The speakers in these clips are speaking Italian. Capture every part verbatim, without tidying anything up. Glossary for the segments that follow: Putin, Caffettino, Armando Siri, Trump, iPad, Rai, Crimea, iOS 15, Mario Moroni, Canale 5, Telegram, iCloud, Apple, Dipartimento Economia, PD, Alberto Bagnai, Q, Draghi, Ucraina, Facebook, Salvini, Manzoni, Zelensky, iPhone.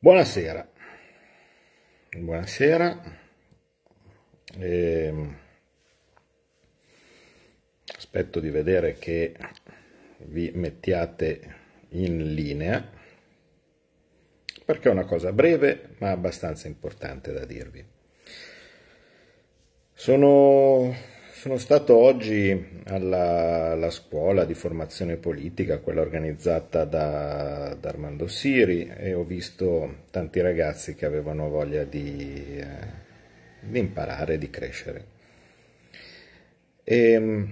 Buonasera, buonasera, e aspetto di vedere che vi mettiate in linea, perché è una cosa breve ma abbastanza importante da dirvi. Sono, sono stato oggi alla, alla scuola di formazione politica, quella organizzata da, da Armando Siri, e ho visto tanti ragazzi che avevano voglia di, eh, di imparare, di crescere. E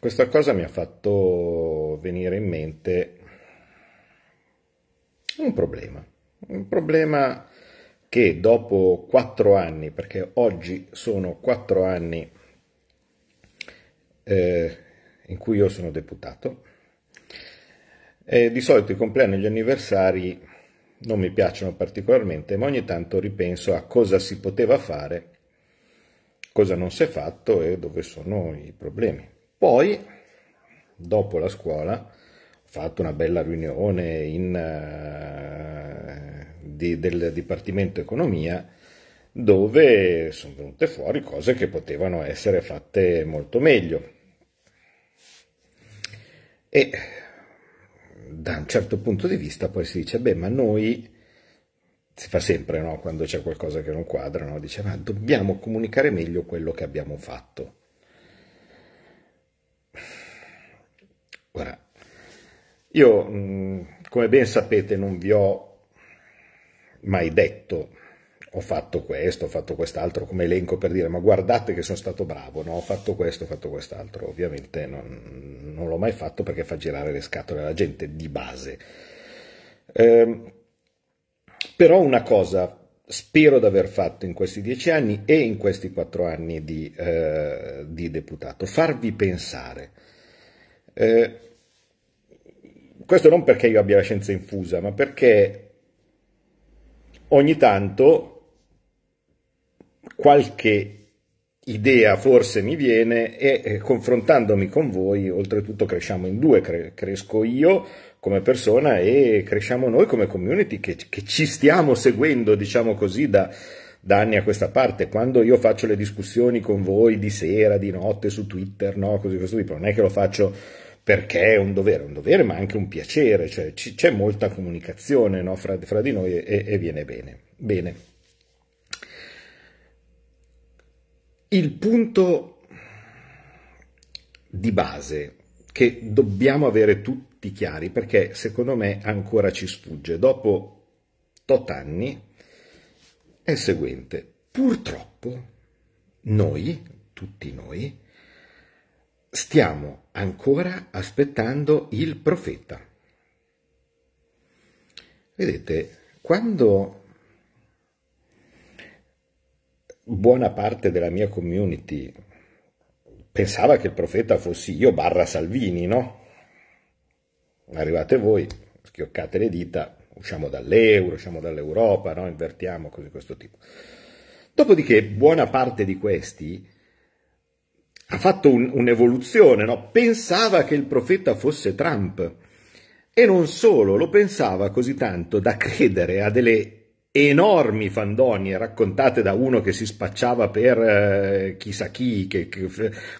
questa cosa mi ha fatto venire in mente un problema, un problema che dopo quattro anni, perché oggi sono quattro anni eh, in cui io sono deputato, e di solito i compleanni e gli anniversari non mi piacciono particolarmente, ma ogni tanto ripenso a cosa si poteva fare, cosa non si è fatto e dove sono i problemi. Poi, dopo la scuola, ho fatto una bella riunione in... Uh, Di, del Dipartimento Economia, dove sono venute fuori cose che potevano essere fatte molto meglio, e da un certo punto di vista poi si dice, beh, ma noi, si fa sempre, no, quando c'è qualcosa che non quadra, no? Dice, ma dobbiamo comunicare meglio quello che abbiamo fatto. Ora, io, come ben sapete, non vi ho mai detto ho fatto questo, ho fatto quest'altro come elenco per dire ma guardate che sono stato bravo, no? Ho fatto questo, ho fatto quest'altro. Ovviamente non, non l'ho mai fatto, perché fa girare le scatole alla gente di base. Eh, però una cosa spero di aver fatto in questi dieci anni e in questi quattro anni di, eh, di deputato, farvi pensare. Eh, questo non perché io abbia la scienza infusa, ma perché ogni tanto qualche idea forse mi viene, e confrontandomi con voi, oltretutto cresciamo in due, cre cresco io come persona e cresciamo noi come community che, che ci stiamo seguendo, diciamo così, da, da anni a questa parte. Quando io faccio le discussioni con voi di sera, di notte, su Twitter, no, così, questo tipo, non è che lo faccio perché è un dovere, un dovere ma anche un piacere, cioè c'è molta comunicazione, no, fra, fra di noi, e, e viene bene. Bene. Il punto di base che dobbiamo avere tutti chiari, perché secondo me ancora ci sfugge, dopo tot anni, è il seguente. Purtroppo noi, tutti noi, stiamo ancora aspettando il profeta. Vedete, quando buona parte della mia community pensava che il profeta fossi io barra Salvini, no? Arrivate voi, schioccate le dita, usciamo dall'euro, usciamo dall'Europa, no? Invertiamo, cose di questo tipo. Dopodiché buona parte di questi ha fatto un'evoluzione, no? Pensava che il profeta fosse Trump, e non solo, lo pensava così tanto da credere a delle enormi fandonie raccontate da uno che si spacciava per eh, chissà chi, che, che,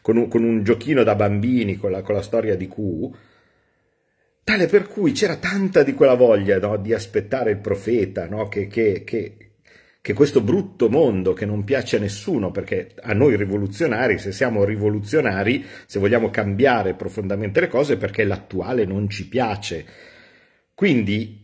con, un, con un giochino da bambini, con la, con la storia di Q, tale per cui c'era tanta di quella voglia, no? Di aspettare il profeta, no? che... che, che che questo brutto mondo che non piace a nessuno, perché a noi rivoluzionari, se siamo rivoluzionari, se vogliamo cambiare profondamente le cose, perché l'attuale non ci piace. Quindi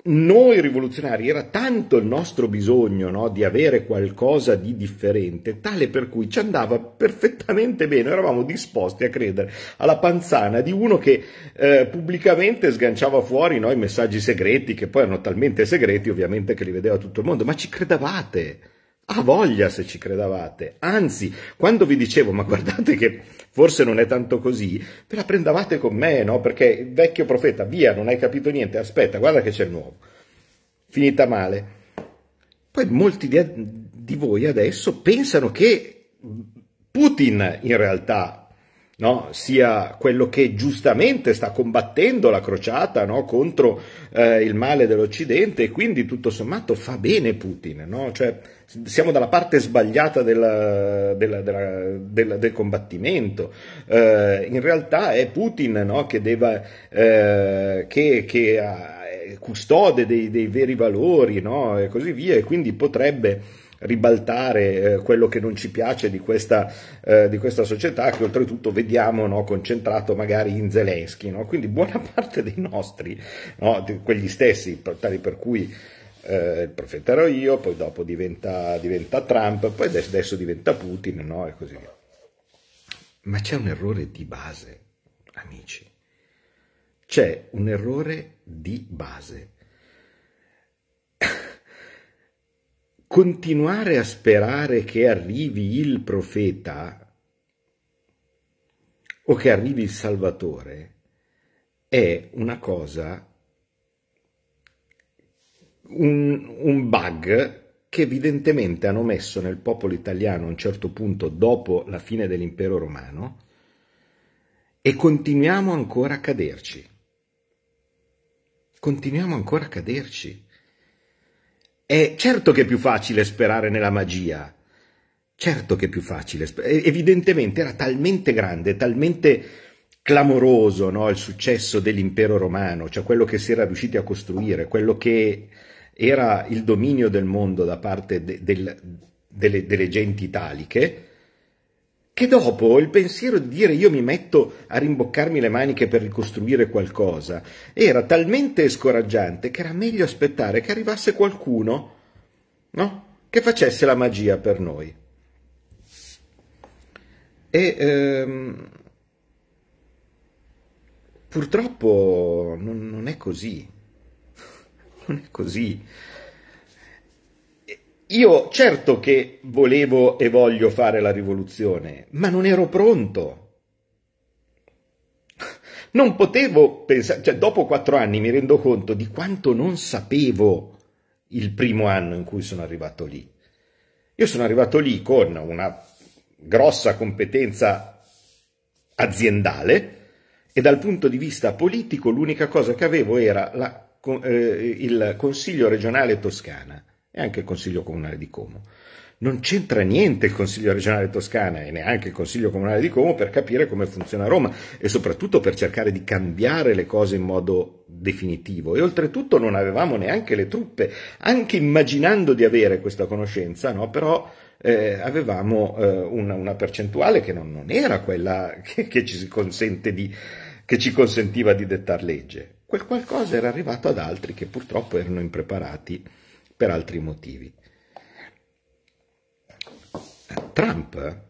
noi rivoluzionari era tanto il nostro bisogno, no, di avere qualcosa di differente, tale per cui ci andava perfettamente bene, eravamo disposti a credere alla panzana di uno che eh, pubblicamente sganciava fuori, no, i messaggi segreti, che poi erano talmente segreti ovviamente che li vedeva tutto il mondo, ma ci credevate, a voglia se ci credevate, anzi quando vi dicevo ma guardate che forse non è tanto così, ve la prendavate con me, no? Perché il vecchio profeta, via, non hai capito niente, aspetta, guarda che c'è il nuovo. Finita male. Poi molti di voi adesso pensano che Putin in realtà no? Sia quello che giustamente sta combattendo la crociata, no? Contro eh, il male dell'Occidente, e quindi tutto sommato fa bene Putin, no? Cioè, siamo dalla parte sbagliata della, della, della, della, del combattimento, eh, in realtà è Putin, no? che, deve, eh, che, che è custode dei, dei veri valori, no? E così via, e quindi potrebbe ribaltare eh, quello che non ci piace di questa, eh, di questa società, che oltretutto vediamo, no, concentrato magari in Zelensky, no? Quindi buona parte dei nostri, no, di quegli stessi, tali per cui eh, il profeta ero io, poi dopo diventa, diventa Trump, poi adesso diventa Putin, no? E così via. Ma c'è un errore di base, amici, c'è un errore di base. Continuare a sperare che arrivi il profeta o che arrivi il Salvatore è una cosa, un, un bug che evidentemente hanno messo nel popolo italiano a un certo punto dopo la fine dell'Impero Romano, e continuiamo ancora a caderci. Continuiamo ancora a caderci. È certo che è più facile sperare nella magia, certo che è più facile, evidentemente era talmente grande, talmente clamoroso, no, il successo dell'Impero Romano, cioè quello che si era riusciti a costruire, quello che era il dominio del mondo da parte de, del, delle, delle genti italiche, che dopo il pensiero di dire io mi metto a rimboccarmi le maniche per ricostruire qualcosa era talmente scoraggiante che era meglio aspettare che arrivasse qualcuno, no? Che facesse la magia per noi. E ehm, purtroppo non, non è così, non è così. Io certo che volevo e voglio fare la rivoluzione, ma non ero pronto. Non potevo pensare, cioè dopo quattro anni mi rendo conto di quanto non sapevo il primo anno in cui sono arrivato lì. Io sono arrivato lì con una grossa competenza aziendale e dal punto di vista politico l'unica cosa che avevo era la, eh, il Consiglio regionale Toscana. E anche il Consiglio Comunale di Como. Non c'entra niente il Consiglio Regionale Toscana e neanche il Consiglio Comunale di Como per capire come funziona Roma e soprattutto per cercare di cambiare le cose in modo definitivo. E oltretutto non avevamo neanche le truppe, anche immaginando di avere questa conoscenza, no? Però eh, avevamo eh, una, una percentuale che non, non era quella che, che, ci consente di, che ci consentiva di dettar legge. Quel qualcosa era arrivato ad altri che purtroppo erano impreparati per altri motivi. Trump,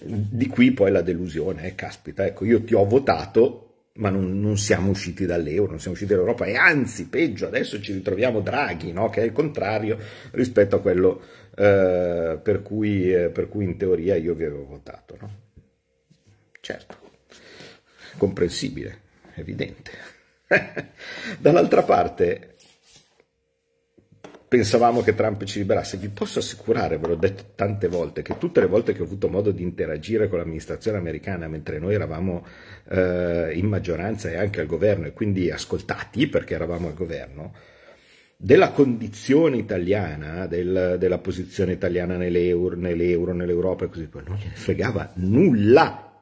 di qui poi la delusione, eh, caspita, ecco, io ti ho votato, ma non, non siamo usciti dall'euro, non siamo usciti dall'Europa, e anzi, peggio, adesso ci ritroviamo Draghi, no? Che è il contrario rispetto a quello eh, per, cui, eh, per cui in teoria io vi avevo votato, no? Certo, comprensibile, evidente. Dall'altra parte, pensavamo che Trump ci liberasse. Vi posso assicurare, ve l'ho detto tante volte, che tutte le volte che ho avuto modo di interagire con l'amministrazione americana mentre noi eravamo eh, in maggioranza e anche al governo, e quindi ascoltati perché eravamo al governo, della condizione italiana, del, della posizione italiana nell'euro, nell'euro, nell'Europa e così via, non gliene fregava nulla,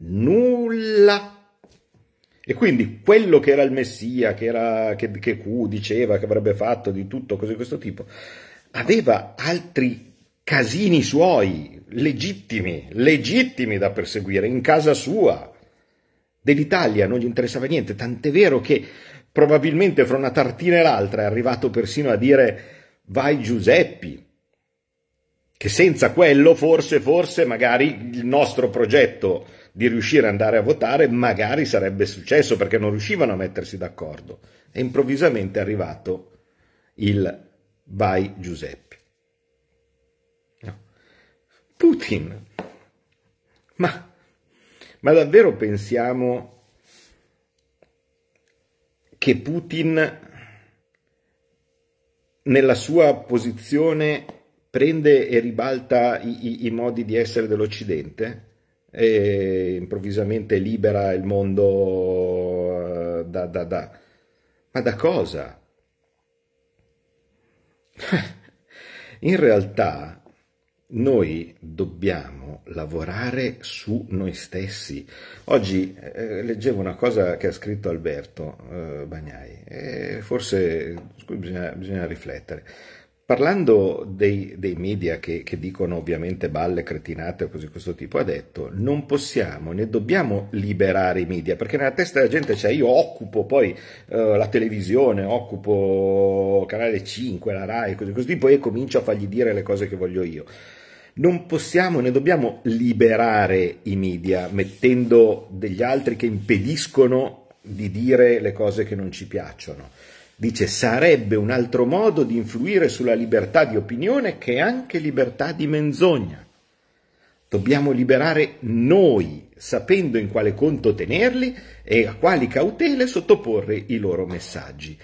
nulla. E quindi quello che era il Messia, che, era, che, che Q diceva che avrebbe fatto di tutto, cose di questo tipo, aveva altri casini suoi, legittimi, legittimi da perseguire, in casa sua. Dell'Italia non gli interessava niente, tant'è vero che probabilmente fra una tartina e l'altra è arrivato persino a dire vai Giuseppi, che senza quello forse, forse, magari il nostro progetto di riuscire ad andare a votare magari sarebbe successo, perché non riuscivano a mettersi d'accordo. E improvvisamente è arrivato il vai Giuseppe. No. Putin, ma, ma davvero pensiamo che Putin nella sua posizione prende e ribalta i, i, i modi di essere dell'Occidente? e improvvisamente libera il mondo da, da, da. Ma da cosa? In realtà noi dobbiamo lavorare su noi stessi. Oggi eh, leggevo una cosa che ha scritto Alberto eh, Bagnai, e forse su cui bisogna, bisogna riflettere. Parlando dei, dei media che, che dicono ovviamente balle, cretinate o cose di questo tipo, ha detto non possiamo né dobbiamo liberare i media, perché nella testa della gente c'è io occupo poi eh, la televisione, occupo Canale cinque, la Rai, cose di questo tipo e comincio a fargli dire le cose che voglio io. Non possiamo né dobbiamo liberare i media mettendo degli altri che impediscono di dire le cose che non ci piacciono. Dice, sarebbe un altro modo di influire sulla libertà di opinione che è anche libertà di menzogna. Dobbiamo liberare noi, sapendo in quale conto tenerli e a quali cautele sottoporre i loro messaggi.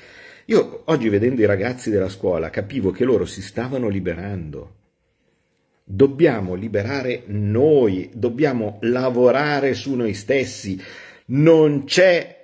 Io oggi vedendo i ragazzi della scuola capivo che loro si stavano liberando. Dobbiamo liberare noi, dobbiamo lavorare su noi stessi. Non c'è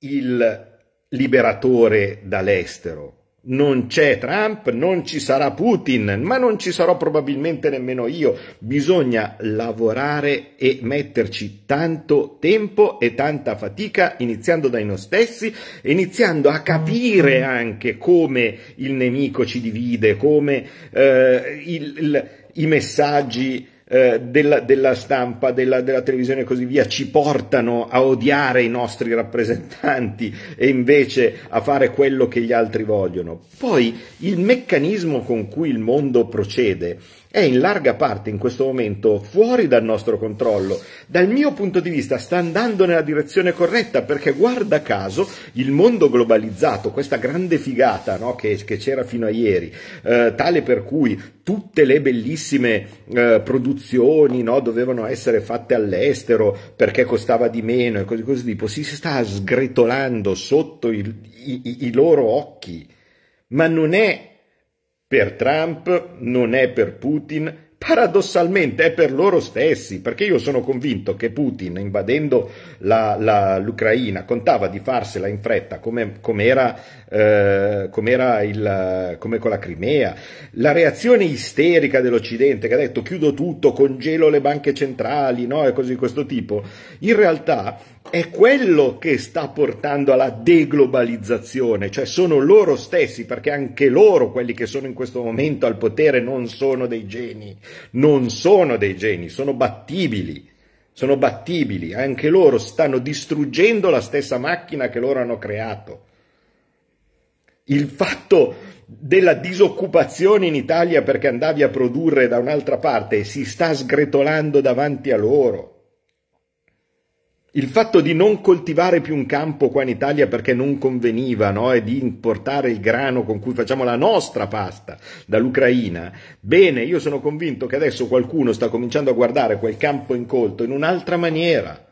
il liberatore dall'estero, non c'è Trump, non ci sarà Putin, ma non ci sarò probabilmente nemmeno io. Bisogna lavorare e metterci tanto tempo e tanta fatica, iniziando dai noi stessi, iniziando a capire anche come il nemico ci divide, come eh, il, il, i messaggi Della, della stampa, della, della televisione e così via ci portano a odiare i nostri rappresentanti e invece a fare quello che gli altri vogliono. Poi il meccanismo con cui il mondo procede è in larga parte in questo momento fuori dal nostro controllo. Dal mio punto di vista sta andando nella direzione corretta, perché guarda caso il mondo globalizzato, questa grande figata, no, che, che c'era fino a ieri, eh, tale per cui tutte le bellissime eh, produzioni, no, dovevano essere fatte all'estero perché costava di meno e cose di questo tipo, si sta sgretolando sotto il, i, i loro occhi, ma non è per Trump, non è per Putin, paradossalmente è per loro stessi, perché io sono convinto che Putin, invadendo l'Ucraina, contava di farsela in fretta, come, come, era, eh, come, era il, come con la Crimea. La reazione isterica dell'Occidente, che ha detto chiudo tutto, congelo le banche centrali, no? E cose di questo tipo, in realtà è quello che sta portando alla deglobalizzazione, cioè sono loro stessi, perché anche loro, quelli che sono in questo momento al potere, non sono dei geni, non sono dei geni, sono battibili, sono battibili, anche loro stanno distruggendo la stessa macchina che loro hanno creato. Il fatto della disoccupazione in Italia perché andavi a produrre da un'altra parte si sta sgretolando davanti a loro. Il fatto di non coltivare più un campo qua in Italia perché non conveniva, no? E di importare il grano con cui facciamo la nostra pasta dall'Ucraina, bene, io sono convinto che adesso qualcuno sta cominciando a guardare quel campo incolto in un'altra maniera.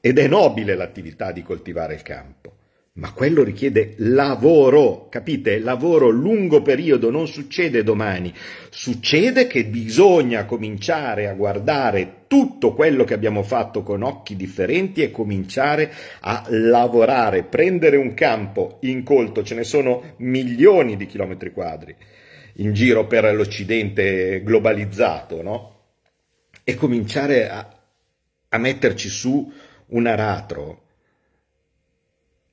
Ed è nobile l'attività di coltivare il campo, ma quello richiede lavoro, capite? Lavoro lungo periodo, non succede domani. Succede che bisogna cominciare a guardare tutto quello che abbiamo fatto con occhi differenti e cominciare a lavorare, prendere un campo incolto, ce ne sono milioni di chilometri quadri in giro per l'Occidente globalizzato, no? E cominciare a, a metterci su un aratro.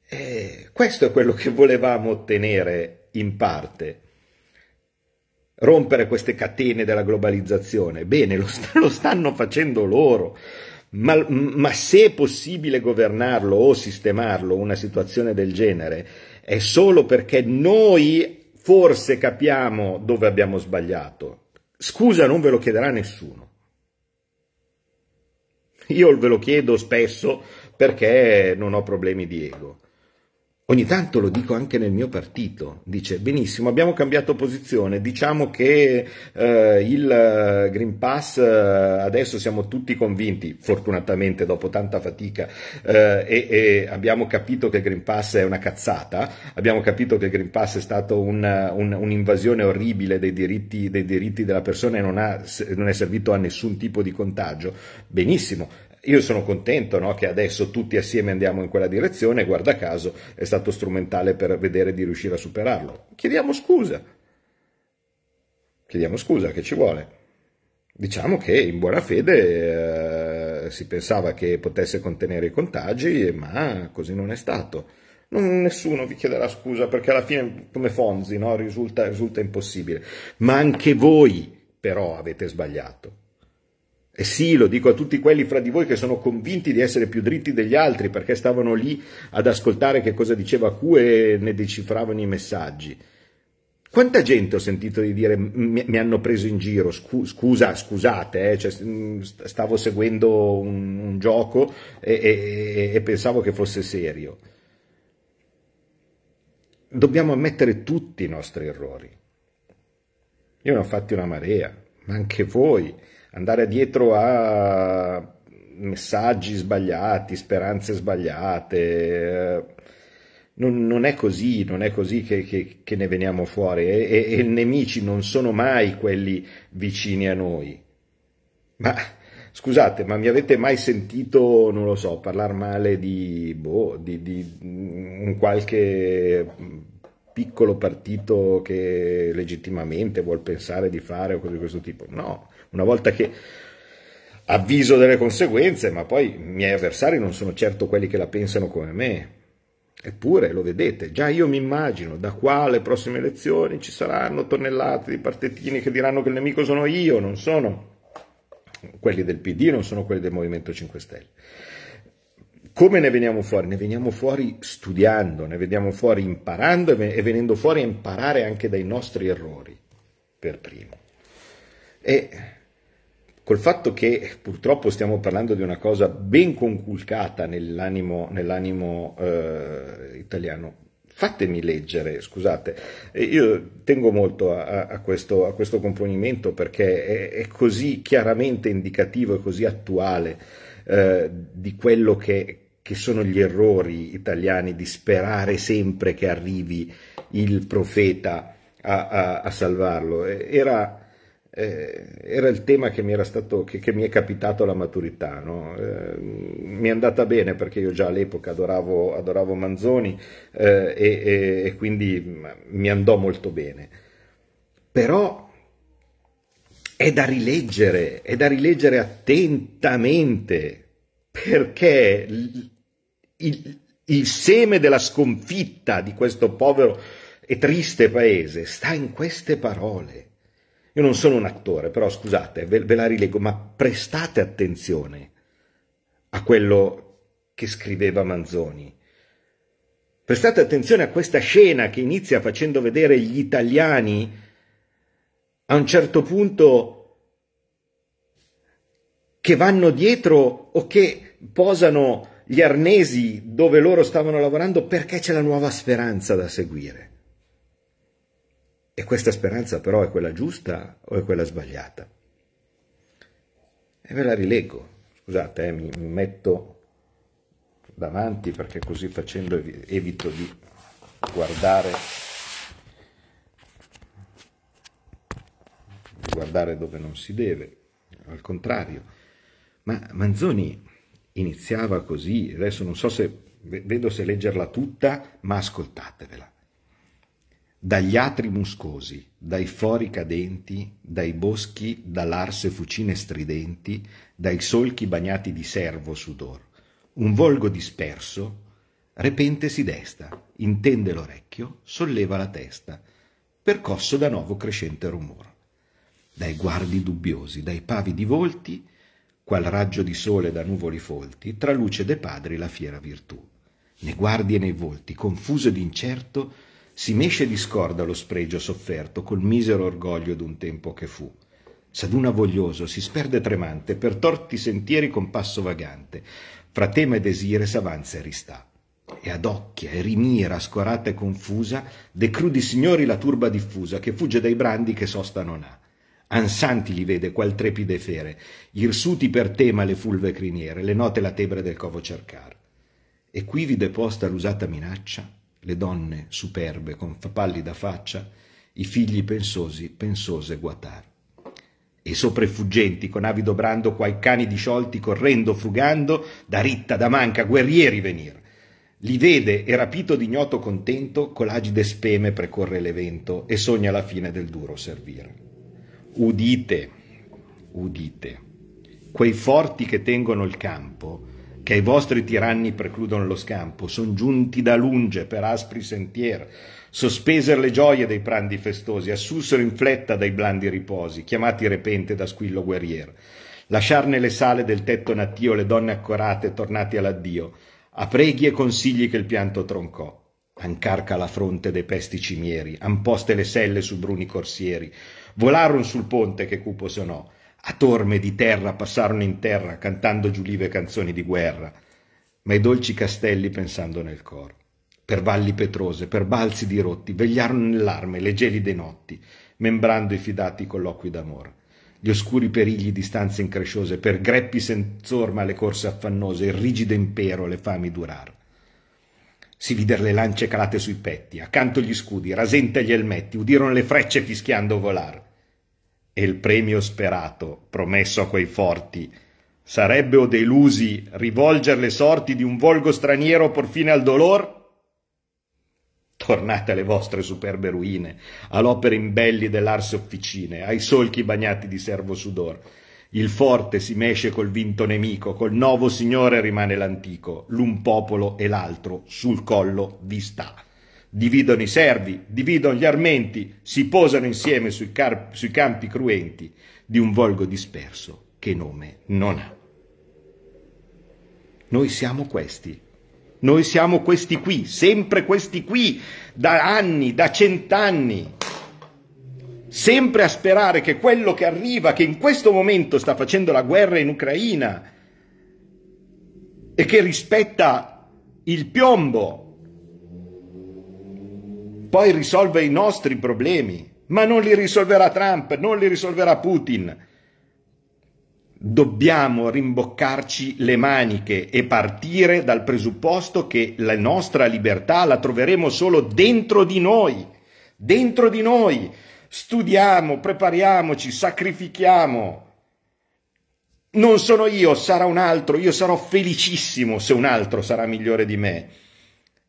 Eh, questo è quello che volevamo ottenere in parte, rompere queste catene della globalizzazione. Bene, lo, st- lo stanno facendo loro, ma, ma se è possibile governarlo o sistemarlo, una situazione del genere, è solo perché noi forse capiamo dove abbiamo sbagliato. Scusa, non ve lo chiederà nessuno. Io ve lo chiedo spesso perché non ho problemi di ego. Ogni tanto lo dico anche nel mio partito, dice benissimo, abbiamo cambiato posizione, diciamo che eh, il Green Pass eh, adesso siamo tutti convinti, fortunatamente dopo tanta fatica, eh, e, e abbiamo capito che il Green Pass è una cazzata, abbiamo capito che il Green Pass è stata un'invasione un, un orribile dei diritti, dei diritti della persona e non, ha, non è servito a nessun tipo di contagio, benissimo. Io sono contento, no, che adesso tutti assieme andiamo in quella direzione e guarda caso è stato strumentale per vedere di riuscire a superarlo. Chiediamo scusa, chiediamo scusa, che ci vuole. Diciamo che in buona fede eh, si pensava che potesse contenere i contagi, ma così non è stato. Non, nessuno vi chiederà scusa perché alla fine come Fonzi, no, risulta, risulta impossibile. Ma anche voi però avete sbagliato. E sì, lo dico a tutti quelli fra di voi che sono convinti di essere più dritti degli altri perché stavano lì ad ascoltare che cosa diceva Q e ne decifravano i messaggi. Quanta gente ho sentito di dire mi, mi hanno preso in giro, scu, scusa, scusate, eh, cioè, stavo seguendo un, un gioco e, e, e pensavo che fosse serio. Dobbiamo ammettere tutti i nostri errori. Io ne ho fatti una marea, ma anche voi. Andare dietro a messaggi sbagliati, speranze sbagliate, non, non è così, non è così che, che, che ne veniamo fuori e, e, e i nemici non sono mai quelli vicini a noi. Ma scusate, ma mi avete mai sentito, non lo so, parlare male di, boh, di, di un qualche piccolo partito che legittimamente vuol pensare di fare o cose di questo tipo? No. Una volta che avviso delle conseguenze, ma poi i miei avversari non sono certo quelli che la pensano come me. Eppure, lo vedete, già io mi immagino da qua alle prossime elezioni ci saranno tonnellate di partitini che diranno che il nemico sono io, non sono quelli del P D, non sono quelli del Movimento cinque Stelle. Come ne veniamo fuori? Ne veniamo fuori studiando, ne veniamo fuori imparando e venendo fuori a imparare anche dai nostri errori, per primo. E col fatto che purtroppo stiamo parlando di una cosa ben conculcata nell'animo nell'animo eh, italiano, fatemi leggere, scusate, io tengo molto a, a, questo, a questo componimento perché è, è così chiaramente indicativo e così attuale eh, di quello che, che sono gli errori italiani di sperare sempre che arrivi il profeta a, a, a salvarlo. Era... era il tema che mi, era stato, che, che mi è capitato alla maturità, no? Eh, mi è andata bene perché io già all'epoca adoravo, adoravo Manzoni eh, e, e quindi mi andò molto bene, però è da rileggere, è da rileggere attentamente perché il, il, il seme della sconfitta di questo povero e triste paese sta in queste parole. Io non sono un attore, però scusate, ve, ve la rilego, ma prestate attenzione a quello che scriveva Manzoni. Prestate attenzione a questa scena che inizia facendo vedere gli italiani a un certo punto che vanno dietro o che posano gli arnesi dove loro stavano lavorando perché c'è la nuova speranza da seguire. E questa speranza però è quella giusta o è quella sbagliata? E ve la rileggo, scusate, eh, mi, mi metto davanti perché così facendo evito di guardare, di guardare dove non si deve, al contrario. Ma Manzoni iniziava così, adesso non so se, vedo se leggerla tutta, ma ascoltatevela. Dagli atri muscosi, dai fori cadenti, dai boschi, dall'arse fucine stridenti, dai solchi bagnati di servo sudor, un volgo disperso, repente si desta, intende l'orecchio, solleva la testa, percosso da nuovo crescente rumor. Dai guardi dubbiosi, dai pavidi volti, qual raggio di sole da nuvoli folti, traluce de padri la fiera virtù. Ne guardi e nei volti, confuso ed incerto, si mesce e discorda lo spregio sofferto col misero orgoglio d'un tempo che fu. S'aduna voglioso, si sperde tremante, per torti sentieri con passo vagante, fra tema e desire s'avanza e ristà. e adocchia e rimira, scorata e confusa, de crudi signori la turba diffusa, che fugge dai brandi che sosta non ha. Ansanti li vede qual trepide fere, gli irsuti per tema le fulve criniere, le note la tebre del covo cercar. E qui vide posta l'usata minaccia, le donne superbe con pallida faccia, i figli pensosi, pensose guatar. E sopra i fuggenti, con avido brando, quai cani disciolti, correndo, frugando, da ritta, da manca, guerrieri venir. Li vede e rapito d'ignoto contento, colagide speme precorre l'evento e sogna la fine del duro servir. Udite, udite, quei forti che tengono il campo, che ai vostri tiranni precludono lo scampo, son giunti da lunge per aspri sentier, sospeser le gioie dei prandi festosi, assussero in fletta dai blandi riposi, chiamati repente da squillo guerrier. Lasciar nelle sale del tetto natio le donne accorate, tornate all'addio, a preghi e consigli che il pianto troncò. Ancarca la fronte dei pesti cimieri, amposte le selle su bruni corsieri, volaron sul ponte che cupo sonò, a torme di terra passarono in terra, cantando giulive canzoni di guerra, ma i dolci castelli pensando nel cor. Per valli petrose, per balzi dirotti, vegliarono nell'arme le gelide notti, membrando i fidati colloqui d'amor. Gli oscuri perigli di stanze incresciose, per greppi senz'orma le corse affannose, il rigido impero le fami durar. Si videro le lance calate sui petti, accanto gli scudi, rasente gli elmetti, udirono le frecce fischiando volar. E il premio sperato, promesso a quei forti, sarebbero delusi rivolger le sorti di un volgo straniero por fine al dolor? Tornate alle vostre superbe ruine, all'opera imbelli dell'arse officine, ai solchi bagnati di servo sudor. Il forte si mesce col vinto nemico, col nuovo signore rimane l'antico, l'un popolo e l'altro sul collo vi sta. Dividono i servi, dividono gli armenti, si posano insieme sui, sui campi cruenti di un volgo disperso che nome non ha. Noi siamo questi, noi siamo questi qui, sempre questi qui, da anni, da cent'anni, sempre a sperare che quello che arriva, che in questo momento sta facendo la guerra in Ucraina e che rispetta il piombo, poi risolve i nostri problemi, ma non li risolverà Trump, non li risolverà Putin. Dobbiamo rimboccarci le maniche e partire dal presupposto che la nostra libertà la troveremo solo dentro di noi, dentro di noi. Studiamo, prepariamoci, sacrifichiamo. Non sono io, sarà un altro, io sarò felicissimo se un altro sarà migliore di me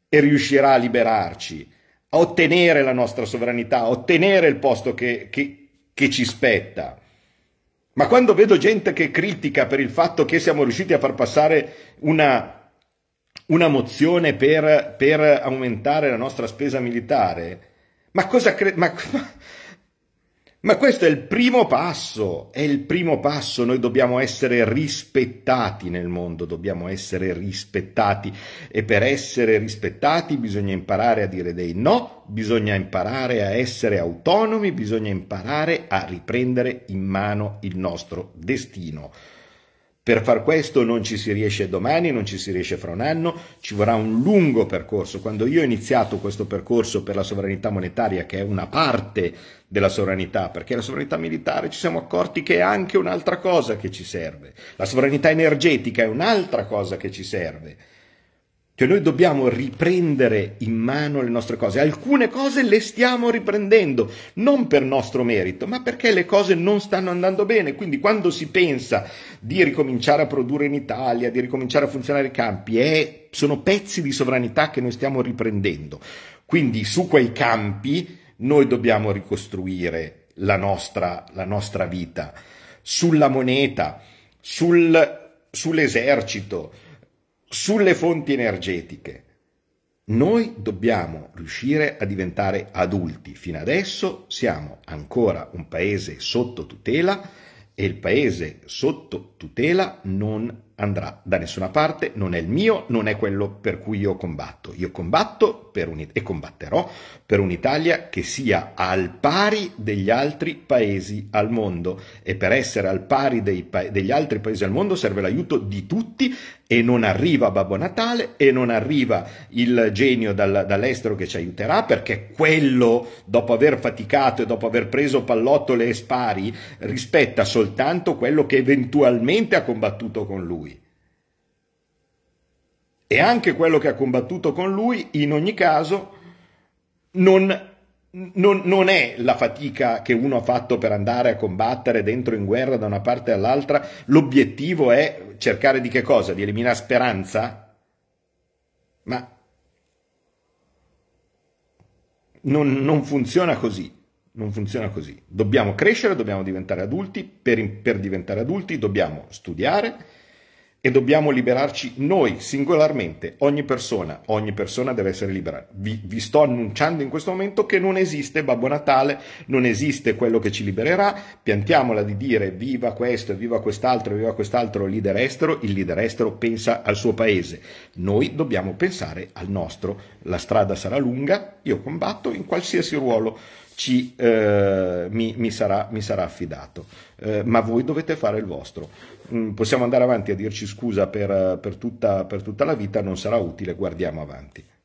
e riuscirà a liberarci, a ottenere la nostra sovranità, a ottenere il posto che, che, che ci spetta. Ma quando vedo gente che critica per il fatto che siamo riusciti a far passare una, una mozione per, per aumentare la nostra spesa militare, ma cosa cre- ma, ma, ma questo è il primo passo, è il primo passo, noi dobbiamo essere rispettati nel mondo, dobbiamo essere rispettati e per essere rispettati bisogna imparare a dire dei no, bisogna imparare a essere autonomi, bisogna imparare a riprendere in mano il nostro destino. Per far questo non ci si riesce domani, non ci si riesce fra un anno, ci vorrà un lungo percorso. Quando io ho iniziato questo percorso per la sovranità monetaria, che è una parte della sovranità, perché la sovranità militare ci siamo accorti che è anche un'altra cosa che ci serve. La sovranità energetica è un'altra cosa che ci serve. Cioè noi dobbiamo riprendere in mano le nostre cose. Alcune cose le stiamo riprendendo, non per nostro merito, ma perché le cose non stanno andando bene. Quindi quando si pensa di ricominciare a produrre in Italia, di ricominciare a funzionare i campi, eh, sono pezzi di sovranità che noi stiamo riprendendo. Quindi su quei campi noi dobbiamo ricostruire la nostra, la nostra vita. Sulla moneta, sul, sull'esercito, sulle fonti energetiche. Noi dobbiamo riuscire a diventare adulti. Fino adesso siamo ancora un paese sotto tutela e il paese sotto tutela non andrà da nessuna parte, non è il mio, non è quello per cui io combatto. Io combatto per un, e combatterò per un'Italia che sia al pari degli altri paesi al mondo, e per essere al pari dei, degli altri paesi al mondo serve l'aiuto di tutti, e non arriva Babbo Natale e non arriva il genio dal, dall'estero che ci aiuterà, perché quello, dopo aver faticato e dopo aver preso pallottole e spari, rispetta soltanto quello che eventualmente ha combattuto con lui. E anche quello che ha combattuto con lui, in ogni caso, non... Non, non è la fatica che uno ha fatto per andare a combattere dentro in guerra da una parte all'altra. L'obiettivo è cercare di che cosa? Di eliminare speranza? Ma non, non funziona così, non funziona così. Dobbiamo crescere, dobbiamo diventare adulti, per, per diventare adulti dobbiamo studiare e dobbiamo liberarci noi singolarmente, ogni persona, ogni persona deve essere libera. Vi, vi sto annunciando in questo momento che non esiste Babbo Natale, non esiste quello che ci libererà. Piantiamola di dire viva questo, viva quest'altro, viva quest'altro leader estero. Il leader estero pensa al suo paese, noi dobbiamo pensare al nostro. La strada sarà lunga, io combatto in qualsiasi ruolo Ci, eh, mi, mi, sarà, mi sarà affidato, eh, ma voi dovete fare il vostro. Mm, possiamo andare avanti a dirci scusa per, per, tutta, per tutta la vita, non sarà utile, guardiamo avanti.